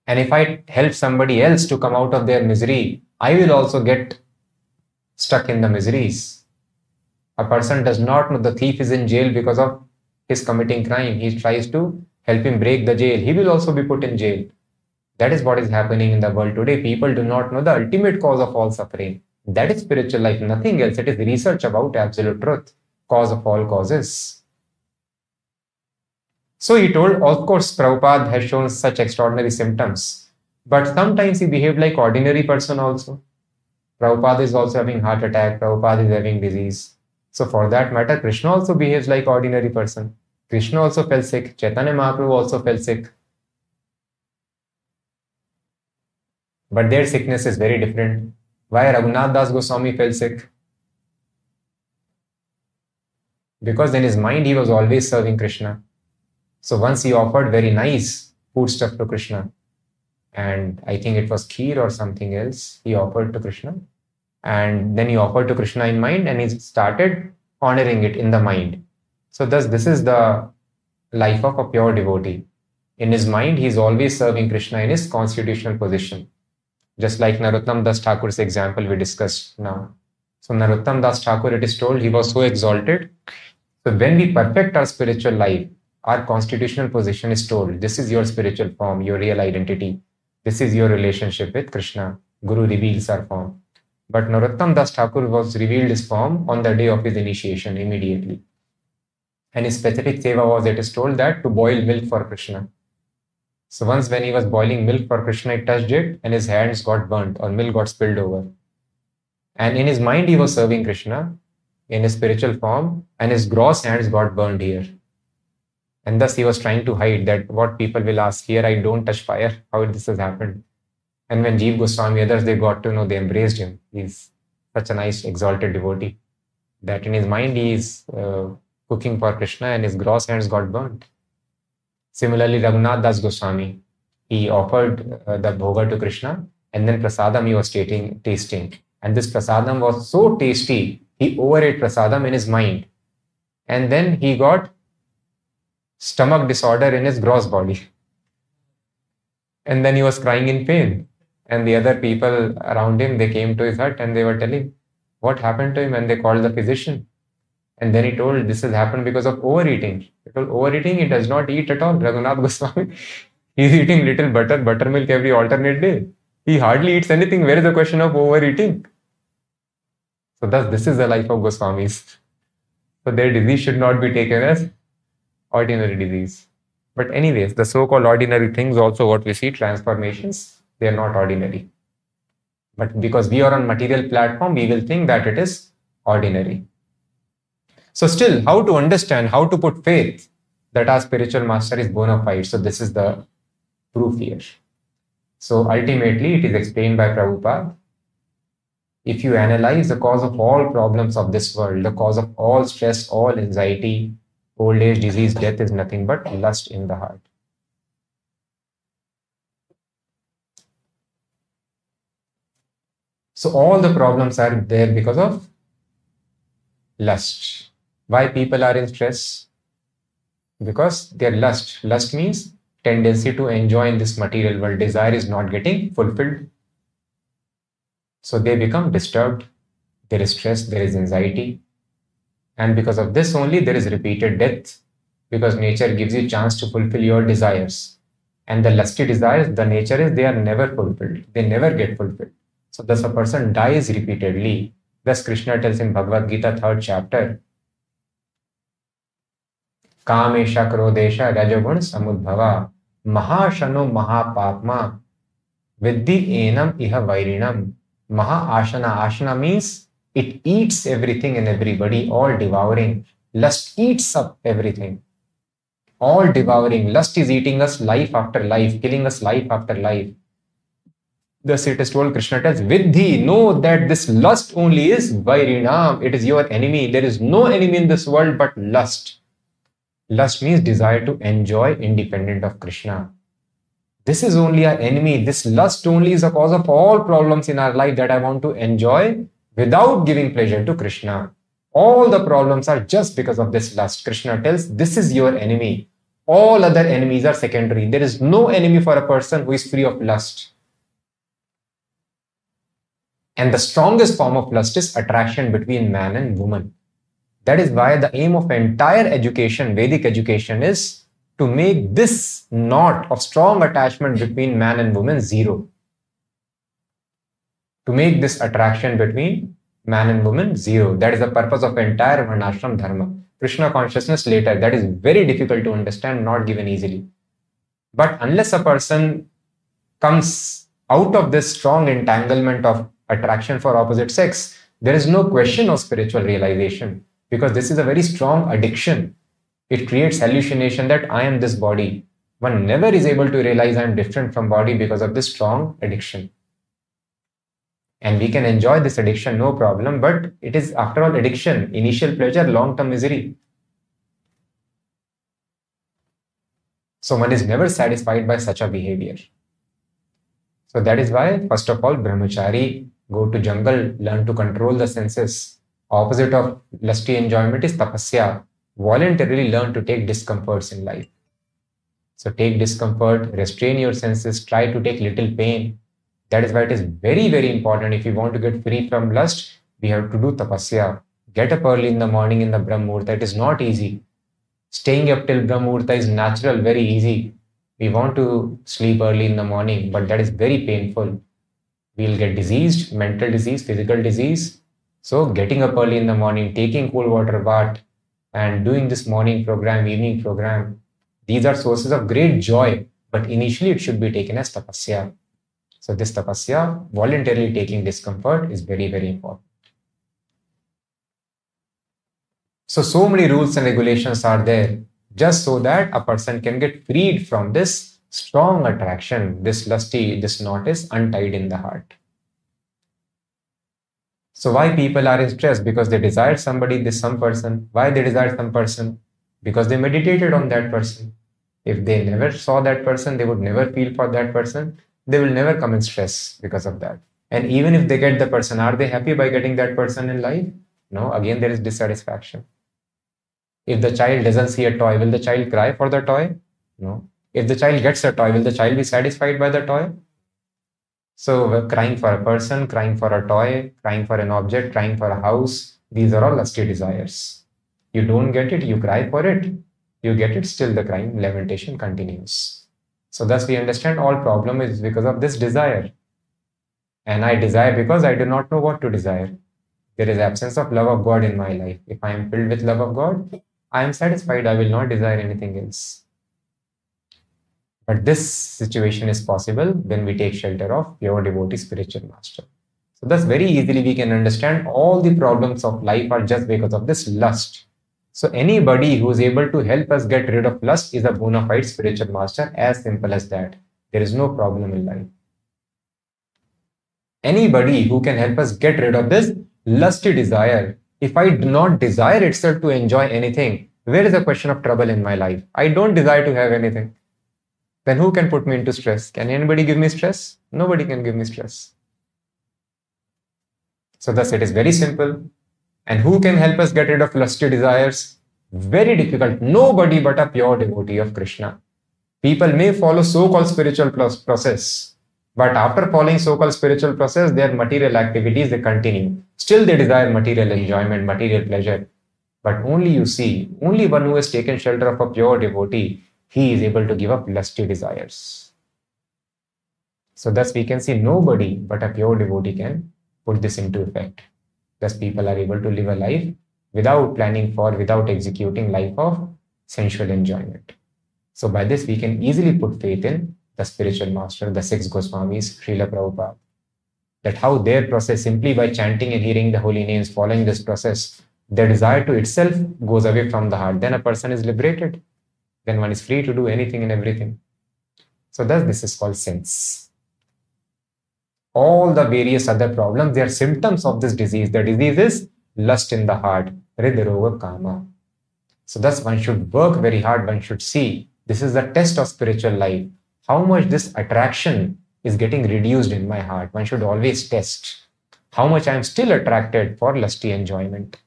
And if I help somebody else to come out of their misery, I will also get stuck in the miseries. A person does not know the thief is in jail because of his committing crime. He tries to help him break the jail. He will also be put in jail. That is what is happening in the world today. People do not know the ultimate cause of all suffering. That is spiritual life, nothing else. It is research about absolute truth, cause of all causes. So he told, of course, Prabhupada has shown such extraordinary symptoms. But sometimes he behaved like ordinary person also. Prabhupada is also having heart attack. Prabhupada is having disease. So for that matter, Krishna also behaves like ordinary person. Krishna also fell sick. Chaitanya Mahaprabhu also fell sick. But their sickness is very different. Why Raghunath Das Goswami fell sick? Because in his mind he was always serving Krishna. So once he offered very nice foodstuff to Krishna. And I think it was kheer or something else he offered to Krishna. And then he offered to Krishna in mind and he started honoring it in the mind. So thus, this is the life of a pure devotee. In his mind, he is always serving Krishna in his constitutional position. Just like Narottam Das Thakur's example we discussed now. So Narottam Das Thakur, it is told, he was so exalted. So when we perfect our spiritual life, our constitutional position is told, this is your spiritual form, your real identity. This is your relationship with Krishna. Guru reveals our form. But Narottam Das Thakur was revealed his form on the day of his initiation immediately. And his specific seva was, it is told, that to boil milk for Krishna. So once when he was boiling milk for Krishna, he touched it and his hands got burnt or milk got spilled over. And in his mind, he was serving Krishna in his spiritual form and his gross hands got burned here. And thus he was trying to hide that what people will ask here, I don't touch fire, how this has happened. And when Jeev Goswami and others, they got to know, they embraced him. He's such a nice, exalted devotee that in his mind he is cooking for Krishna and his gross hands got burnt. Similarly, Raghunath Das Goswami, he offered the bhoga to Krishna and then Prasadam he was tasting. And this prasadam was so tasty, he overate prasadam in his mind. And then he got stomach disorder in his gross body. And then he was crying in pain. And the other people around him, they came to his hut and they were telling what happened to him, and they called the physician. And then he told, this has happened because of overeating. He told, overeating, he does not eat at all. Raghunath Goswami, he is eating little buttermilk every alternate day. He hardly eats anything. Where is the question of overeating? So thus, this is the life of Goswamis. So their disease should not be taken as ordinary disease. But anyways, the so-called ordinary things also what we see, transformations, they are not ordinary. But because we are on material platform, we will think that it is ordinary. So still, how to understand, how to put faith that our spiritual master is bona fide. So this is the proof here. So ultimately, it is explained by Prabhupada. If you analyze the cause of all problems of this world, the cause of all stress, all anxiety, old age, disease, death is nothing but lust in the heart. So all the problems are there because of lust. Why people are in stress? Because their lust. Lust means tendency to enjoy in this material world. Desire is not getting fulfilled. So they become disturbed. There is stress, there is anxiety. And because of this only, there is repeated death, because nature gives you a chance to fulfill your desires. And the lusty desires, the nature is, they are never fulfilled. They never get fulfilled. So thus a person dies repeatedly. Thus Krishna tells in Bhagavad Gita 3rd chapter, Kamesha Krodesha Rajagun Samudbhava Mahashano Mahapapma Viddi Enam Iha Vairinam. Maha Ashana. Ashana means it eats everything and everybody, all devouring. Lust eats up everything. All devouring. Lust is eating us life after life, killing us life after life. Thus it is told, Krishna tells, Vidhi, know that this lust only is Vairinam. It is your enemy. There is no enemy in this world but lust. Lust means desire to enjoy independent of Krishna. This is only our enemy. This lust only is the cause of all problems in our life, that I want to enjoy without giving pleasure to Krishna. All the problems are just because of this lust. Krishna tells, this is your enemy. All other enemies are secondary. There is no enemy for a person who is free of lust. And the strongest form of lust is attraction between man and woman. That is why the aim of entire education, Vedic education, is to make this knot of strong attachment between man and woman zero. To make this attraction between man and woman zero. That is the purpose of entire Varnashram Dharma. Krishna consciousness later, that is very difficult to understand, not given easily. But unless a person comes out of this strong entanglement of attraction for opposite sex, there is no question of spiritual realization, because this is a very strong addiction. It creates hallucination that I am this body. One never is able to realize I am different from body because of this strong addiction. And we can enjoy this addiction, no problem, but it is after all addiction, initial pleasure, long-term misery. So one is never satisfied by such a behavior. So that is why, first of all, brahmachari, go to jungle, learn to control the senses. Opposite of lusty enjoyment is tapasya. Voluntarily learn to take discomforts in life. So take discomfort, restrain your senses, try to take little pain. That is why it is very, very important. If you want to get free from lust, we have to do tapasya. Get up early in the morning in the Brahmurtha. It is not easy. Staying up till Brahmurtha is natural, very easy. We want to sleep early in the morning, but that is very painful. We will get diseased, mental disease, physical disease. So getting up early in the morning, taking cold water bath, and doing this morning program, evening program, these are sources of great joy, but initially it should be taken as tapasya. So this tapasya, voluntarily taking discomfort, is very, very important. So many rules and regulations are there, just so that a person can get freed from this strong attraction, this lusty, this knot is untied in the heart. So why people are in stress? Because they desire somebody, this some person. Why they desire some person? Because they meditated on that person. If they never saw that person, they would never feel for that person. They will never come in stress because of that. And even if they get the person, are they happy by getting that person in life? No, again there is dissatisfaction. If the child doesn't see a toy, will the child cry for the toy? No. If the child gets a toy, will the child be satisfied by the toy? So crying for a person, crying for a toy, crying for an object, crying for a house, these are all lusty desires. You don't get it, you cry for it. You get it, still the crying, lamentation continues. So thus we understand all problem is because of this desire. And I desire because I do not know what to desire. There is absence of love of God in my life. If I am filled with love of God, I am satisfied. I will not desire anything else. But this situation is possible when we take shelter of pure devotee spiritual master. So thus very easily we can understand all the problems of life are just because of this lust. So anybody who is able to help us get rid of lust is a bona fide spiritual master, as simple as that. There is no problem in life. Anybody who can help us get rid of this lusty desire. If I do not desire itself to enjoy anything, where is the question of trouble in my life? I don't desire to have anything. Then who can put me into stress? Can anybody give me stress? Nobody can give me stress. So thus it is very simple. And who can help us get rid of lusty desires? Very difficult. Nobody but a pure devotee of Krishna. People may follow so-called spiritual process. But after following so-called spiritual process, their material activities, they continue. Still they desire material enjoyment, material pleasure. But only you see, only one who has taken shelter of a pure devotee, he is able to give up lusty desires. So thus we can see nobody but a pure devotee can put this into effect. Thus people are able to live a life without planning for, without executing life of sensual enjoyment. So by this we can easily put faith in the spiritual master, the six Goswamis, Śrīla Prabhupāda. That how their process, simply by chanting and hearing the holy names, following this process, their desire to itself goes away from the heart. Then a person is liberated. Then one is free to do anything and everything. So thus this is called sense. All the various other problems, they are symptoms of this disease. The disease is lust in the heart, Hridaroga Kama. So thus one should work very hard, one should see. This is the test of spiritual life. How much this attraction is getting reduced in my heart. One should always test how much I am still attracted for lusty enjoyment.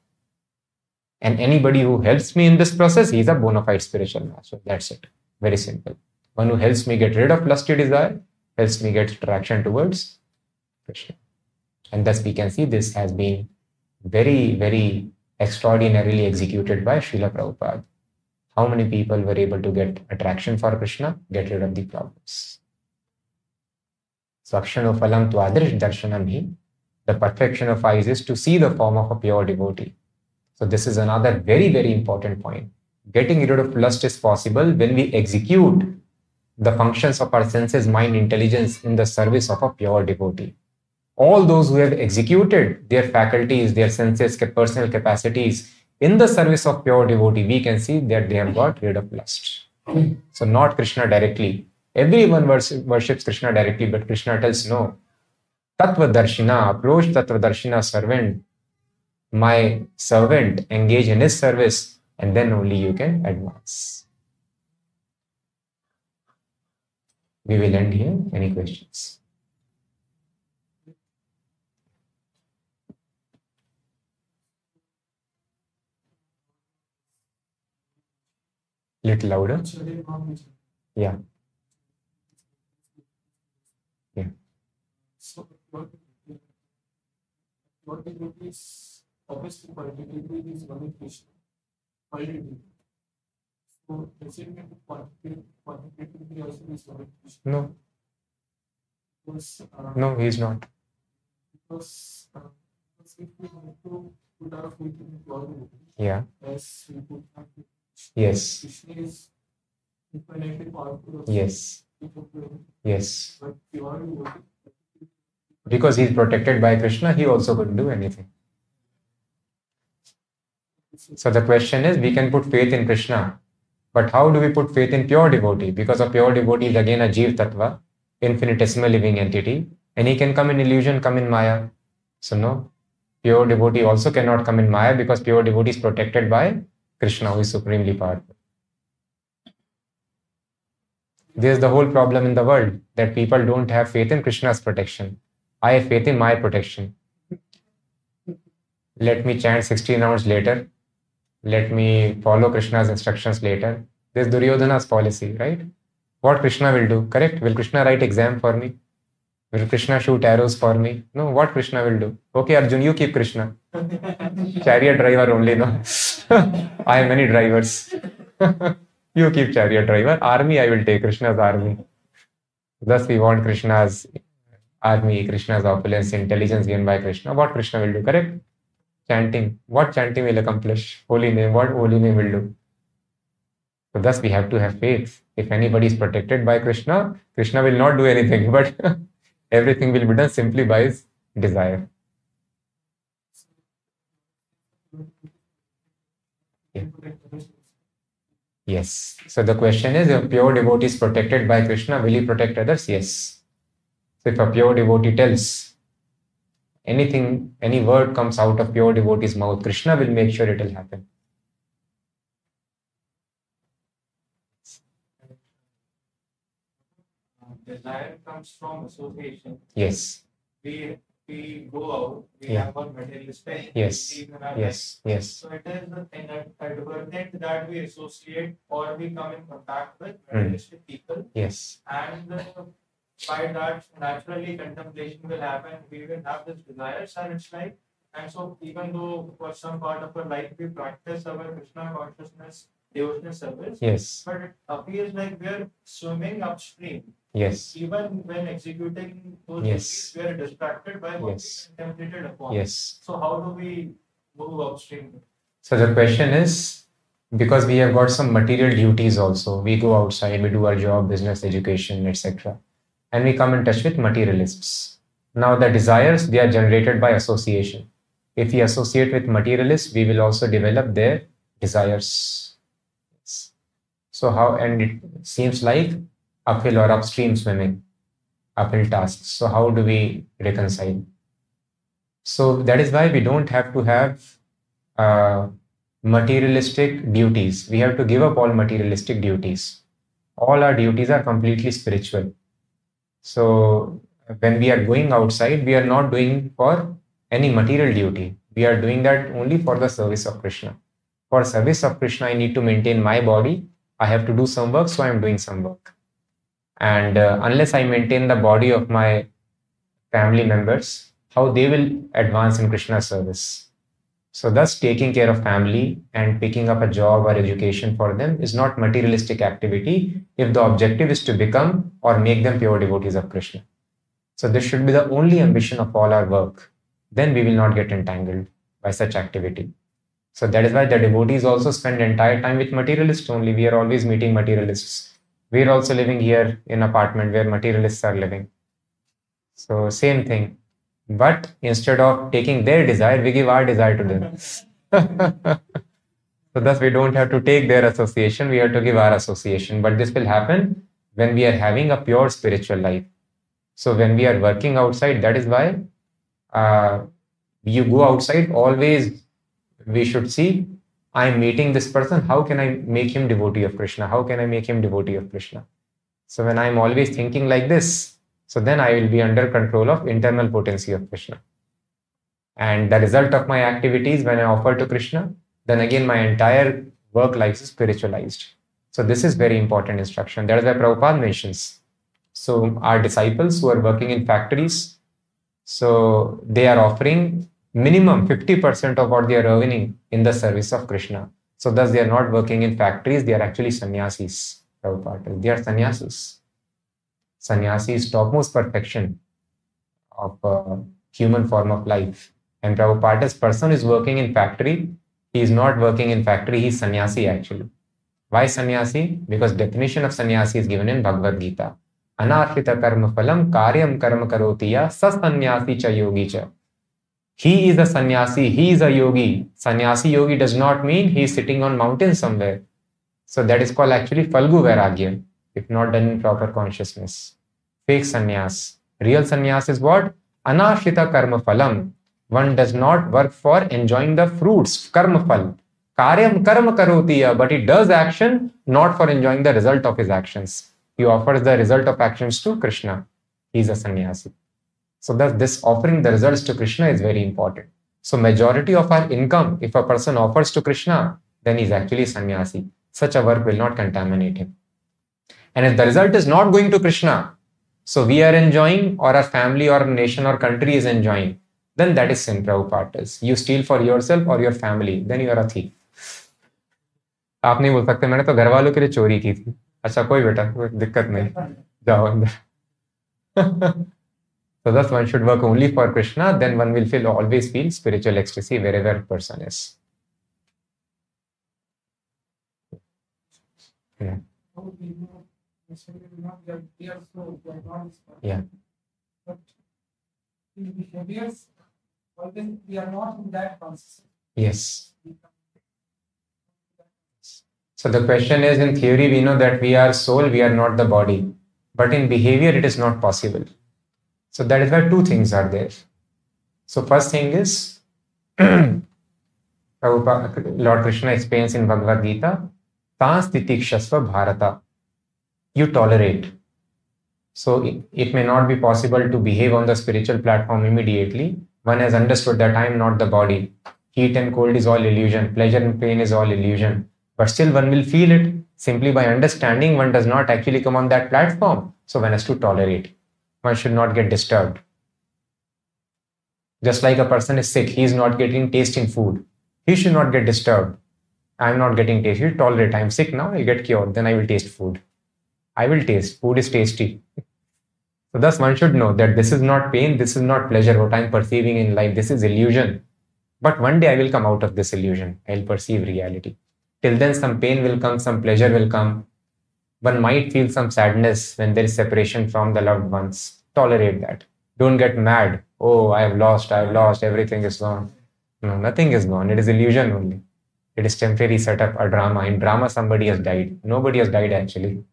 And anybody who helps me in this process, he is a bona fide spiritual master. That's it. Very simple. One who helps me get rid of lusty desire, helps me get attraction towards Krishna. And thus we can see this has been very, very extraordinarily executed by Śrīla Prabhupada. How many people were able to get attraction for Krishna, get rid of the problems. So, akshano phalam twadrish darshanam hi. The perfection of eyes is to see the form of a pure devotee. So this is another very, very important point. Getting rid of lust is possible when we execute the functions of our senses, mind, intelligence in the service of a pure devotee. All those who have executed their faculties, their senses, personal capacities in the service of pure devotee, we can see that they have got rid of lust. So not Krishna directly. Everyone worships Krishna directly, but Krishna tells no. Tattva Darshina, approach Tattva Darshina servant. My servant, engage in his service, and then only you can advance. We will end here. Any questions? Little louder. Yeah. Yeah. So, what is this? Obviously, quantitatively is one equation. Qualitatively. So, does it mean quantitatively also is one equation? No. Because, no, he is not. Because if we want to put our faith in God, yeah. As we put our faith, yes. Krishna is infinitely powerful. Yes. Yes. But pure devotee, because he is protected by Krishna, he also couldn't do anything. So the question is, we can put faith in Krishna, but how do we put faith in pure devotee? Because a pure devotee is again a jiv tattva, infinitesimal living entity, and he can come in illusion, come in maya. So no, pure devotee also cannot come in maya because pure devotee is protected by Krishna, who is supremely powerful. This is the whole problem in the world, that people don't have faith in Krishna's protection. I have faith in my protection. Let me chant 16 rounds later. Let me follow Krishna's instructions later. This is Duryodhana's policy, right? What Krishna will do, correct? Will Krishna write exam for me? Will Krishna shoot arrows for me? No, what Krishna will do? Okay, Arjun, you keep Krishna. Chariot driver only, no? I have many drivers. You keep chariot driver. Army, I will take Krishna's army. Thus, we want Krishna's army, Krishna's opulence, intelligence given by Krishna. What Krishna will do, correct? Chanting. What chanting will accomplish? Holy name. What holy name will do? So thus we have to have faith. If anybody is protected by Krishna, Krishna will not do anything, but everything will be done simply by his desire. Yeah. Yes. So the question is, if a pure devotee is protected by Krishna, will he protect others? Yes. So if a pure devotee tells, anything, any word comes out of pure devotee's mouth, Krishna will make sure it will happen. Desire comes from association. Yes. We go out, we have our materialistic. Yes. Yes. Yes. So it is the thing that we associate or we come in contact with materialistic people. Yes. And by that, naturally, contemplation will happen. We will have this desires, and it's like, and so even though for some part of our life we practice our Krishna consciousness, devotional service, yes, but it appears like we are swimming upstream. Yes. Even when executing those duties, we are distracted by what we contemplated upon. Yes. So how do we move upstream? So the question is, because we have got some material duties also, we go outside, we do our job, business, education, etc. And we come in touch with materialists. Now the desires, they are generated by association. If we associate with materialists, we will also develop their desires. So how, and it seems like uphill or upstream swimming, uphill tasks. So how do we reconcile? So that is why we don't have to have materialistic duties. We have to give up all materialistic duties. All our duties are completely spiritual. So when we are going outside, we are not doing for any material duty. We are doing that only for the service of Krishna. For service of Krishna, I need to maintain my body. I have to do some work, so I am doing some work. And unless I maintain the body of my family members, how they will advance in Krishna's service. So thus taking care of family and picking up a job or education for them is not materialistic activity if the objective is to become or make them pure devotees of Krishna. So this should be the only ambition of all our work. Then we will not get entangled by such activity. So that is why the devotees also spend entire time with materialists only. We are always meeting materialists. We are also living here in an apartment where materialists are living. So same thing. But instead of taking their desire, we give our desire to them. So thus we don't have to take their association, we have to give our association. But this will happen when we are having a pure spiritual life. So when we are working outside, that is why you go outside, always we should see, I am meeting this person, how can I make him devotee of Krishna? How can I make him devotee of Krishna? So when I am always thinking like this, so then I will be under control of internal potency of Krishna. And the result of my activities when I offer to Krishna, then again my entire work life is spiritualized. So this is very important instruction. That is why Prabhupada mentions. So our disciples who are working in factories, so they are offering minimum 50% of what they are earning in the service of Krishna. So thus they are not working in factories, they are actually sannyasis. Prabhupada, they are sannyasis. Sannyasi is topmost perfection of human form of life. And Prabhupada's person is working in factory. He is not working in factory, he is sannyasi actually. Why sannyasi? Because definition of sannyasi is given in Bhagavad Gita. Anarthita karma phalam karyam karma karotiya sa sannyasi cha yogi cha. He is a sannyasi, he is a yogi. Sannyasi yogi does not mean he is sitting on mountain somewhere. So that is called actually Phalgu Vairagya, if not done in proper consciousness. Fake sannyas. Real sannyas is what? Anashita karma phalam. One does not work for enjoying the fruits, karma phal. Karyam karma karotiya, but he does action not for enjoying the result of his actions. He offers the result of actions to Krishna. He is a sannyasi. So that this offering the results to Krishna is very important. So majority of our income, if a person offers to Krishna, then he is actually sannyasi. Such a work will not contaminate him. And if the result is not going to Krishna, so we are enjoying or our family or nation or country is enjoying, then that is sin, Prabhupada tells. You steal for yourself or your family, then you are a thief. आप नहीं बोल सकते मैंने तो घर वालों के लिए चोरी की थी. अच्छा कोई बेटा दिक्कत नहीं जाओ अंदर. So thus one should work only for Krishna, then one will always feel spiritual ecstasy wherever person is. But in behaviors, always we are not in that consciousness. Yes. So the question is, in theory we know that we are soul, we are not the body. But in behavior it is not possible. So that is why two things are there. So first thing is, Lord Krishna explains in Bhagavad Gita, Tas titikshasva bharata. You tolerate. So it may not be possible to behave on the spiritual platform immediately. One has understood that I am not the body. Heat and cold is all illusion. Pleasure and pain is all illusion. But still one will feel it. Simply by understanding, one does not actually come on that platform. So one has to tolerate. One should not get disturbed. Just like a person is sick, he is not getting taste in food. He should not get disturbed. I am not getting taste. You tolerate. I am sick now. I get cured. Then I will taste food. I will taste. Food is tasty. So thus one should know that this is not pain. This is not pleasure. What I am perceiving in life, this is illusion. But one day I will come out of this illusion. I will perceive reality. Till then some pain will come, some pleasure will come. One might feel some sadness when there is separation from the loved ones. Tolerate that. Don't get mad. Oh, I have lost, everything is gone. No, nothing is gone. It is illusion only. It is temporary setup, a drama. In drama, somebody has died. Nobody has died actually.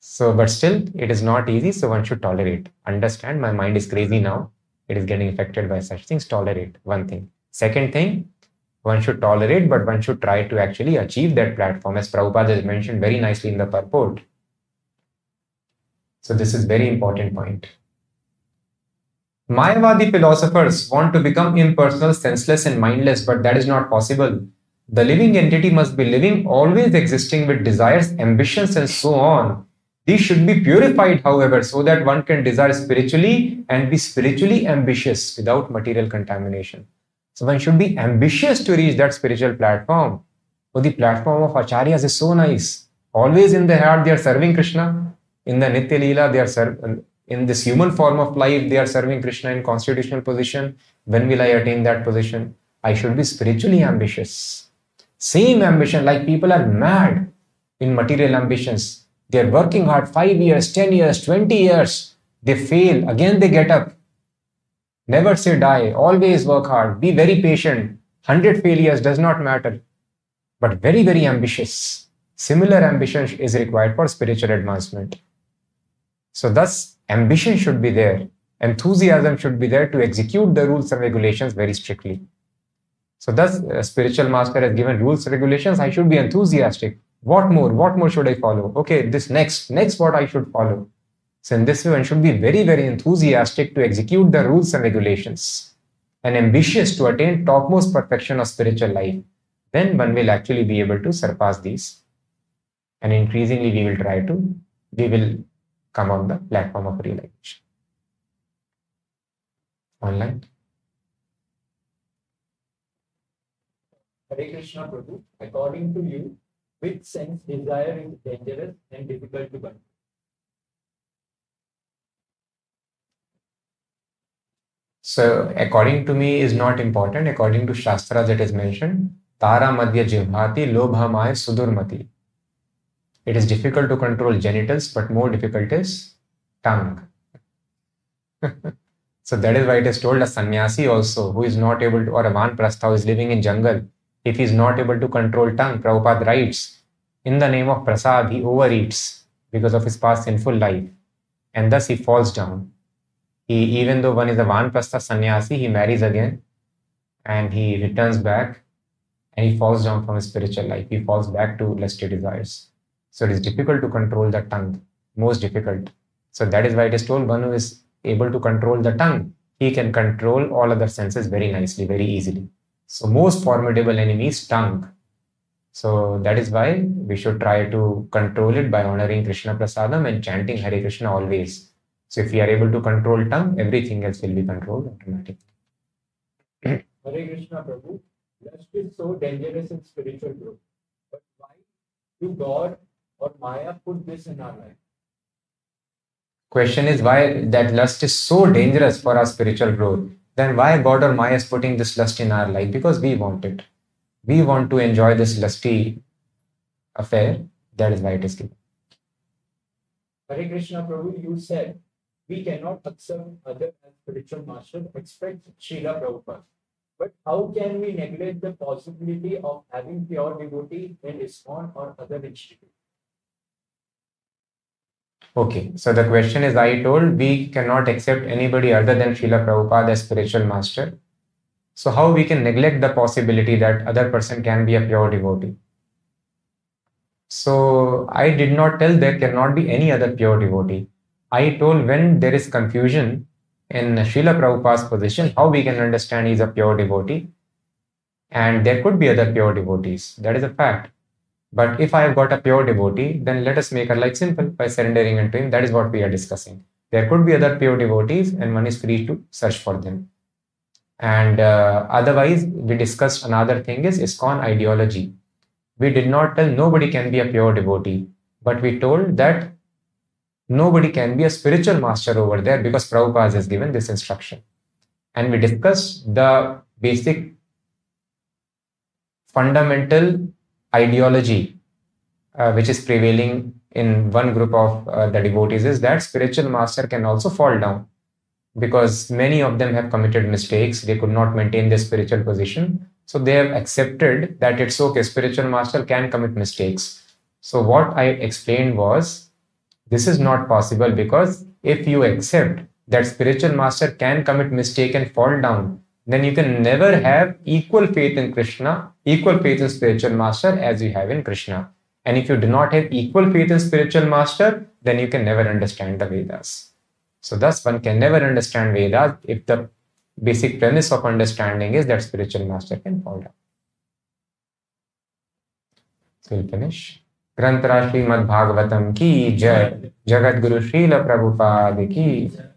So, but still, it is not easy, so one should tolerate. Understand, my mind is crazy now. It is getting affected by such things. Tolerate, one thing. Second thing, one should tolerate, but one should try to actually achieve that platform, as Prabhupada has mentioned very nicely in the purport. So this is very important point. Mayavadi philosophers want to become impersonal, senseless and mindless, but that is not possible. The living entity must be living, always existing with desires, ambitions and so on. These should be purified, however, so that one can desire spiritually and be spiritually ambitious without material contamination. So one should be ambitious to reach that spiritual platform. So the platform of Acharyas is so nice. Always in their heart they are serving Krishna. In the Nitya Leela, they are in this human form of life, they are serving Krishna in constitutional position. When will I attain that position? I should be spiritually ambitious. Same ambition, like people are mad in material ambitions. They are working hard 5 years, 10 years, 20 years. They fail. Again they get up. Never say die, always work hard, be very patient, 100 failures does not matter, but very, very ambitious. Similar ambition is required for spiritual advancement. So thus, ambition should be there, enthusiasm should be there to execute the rules and regulations very strictly. So thus, a spiritual master has given rules and regulations, I should be enthusiastic. What more should I follow? Okay, this next what I should follow. So in this way, one should be very, very enthusiastic to execute the rules and regulations and ambitious to attain topmost perfection of spiritual life. Then one will actually be able to surpass these. And increasingly, we will come on the platform of realization. Online. Hare Krishna Prabhu, according to you, which sense desire is dangerous and difficult to control? So, according to me is not important. According to Shastras, it is mentioned, Tara Madhya Jivhati Lobha Maya Sudurmati. It is difficult to control genitals, but more difficult is tongue. So that is why it is told a sannyasi also, who is not able to, or a vanprastha who is living in jungle, if he is not able to control tongue, Prabhupada writes, in the name of Prasad, he overeats because of his past sinful life, and thus he falls down. Even though one is a vanprastha sannyasi, he marries again and he returns back and he falls down from his spiritual life. He falls back to lusty desires. So it is difficult to control the tongue, most difficult. So that is why it is told one who is able to control the tongue, he can control all other senses very nicely, very easily. So most formidable enemy is tongue. So that is why we should try to control it by honoring Krishna Prasadam and chanting Hare Krishna always. So if we are able to control tongue, everything else will be controlled automatically. Hare Krishna Prabhu, lust is so dangerous in spiritual growth. But why do God or Maya put this in our life? Question is why that lust is so dangerous for our spiritual growth. Then why God or Maya is putting this lust in our life? Because we want it. We want to enjoy this lusty affair. That is why it is given. Hare Krishna Prabhu, you said we cannot accept other spiritual masters except Śrīla Prabhupada. But how can we neglect the possibility of having pure devotee in ISKCON or other institute? Okay, so the question is, I told we cannot accept anybody other than Śrīla Prabhupada as spiritual master. So how we can neglect the possibility that other person can be a pure devotee? So I did not tell there cannot be any other pure devotee. I told when there is confusion in Śrīla Prabhupada's position, how we can understand he is a pure devotee, and there could be other pure devotees. That is a fact. But if I have got a pure devotee, then let us make our life simple by surrendering unto him. That is what we are discussing. There could be other pure devotees and one is free to search for them. And otherwise, we discussed another thing is ISKCON ideology. We did not tell nobody can be a pure devotee, but we told that nobody can be a spiritual master over there because Prabhupada has given this instruction. And we discussed the basic fundamental ideology which is prevailing in one group of the devotees is that spiritual master can also fall down. Because many of them have committed mistakes, they could not maintain their spiritual position. So they have accepted that it's okay, spiritual master can commit mistakes. So what I explained was, this is not possible because if you accept that spiritual master can commit mistake and fall down, then you can never have equal faith in Krishna, equal faith in spiritual master as you have in Krishna. And if you do not have equal faith in spiritual master, then you can never understand the Vedas. So thus one can never understand Vedas if the basic premise of understanding is that spiritual master can fall down. So we'll finish. Granthara Srimad Bhagavatam ki jai, Jagat Guru Śrīla Prabhupada ki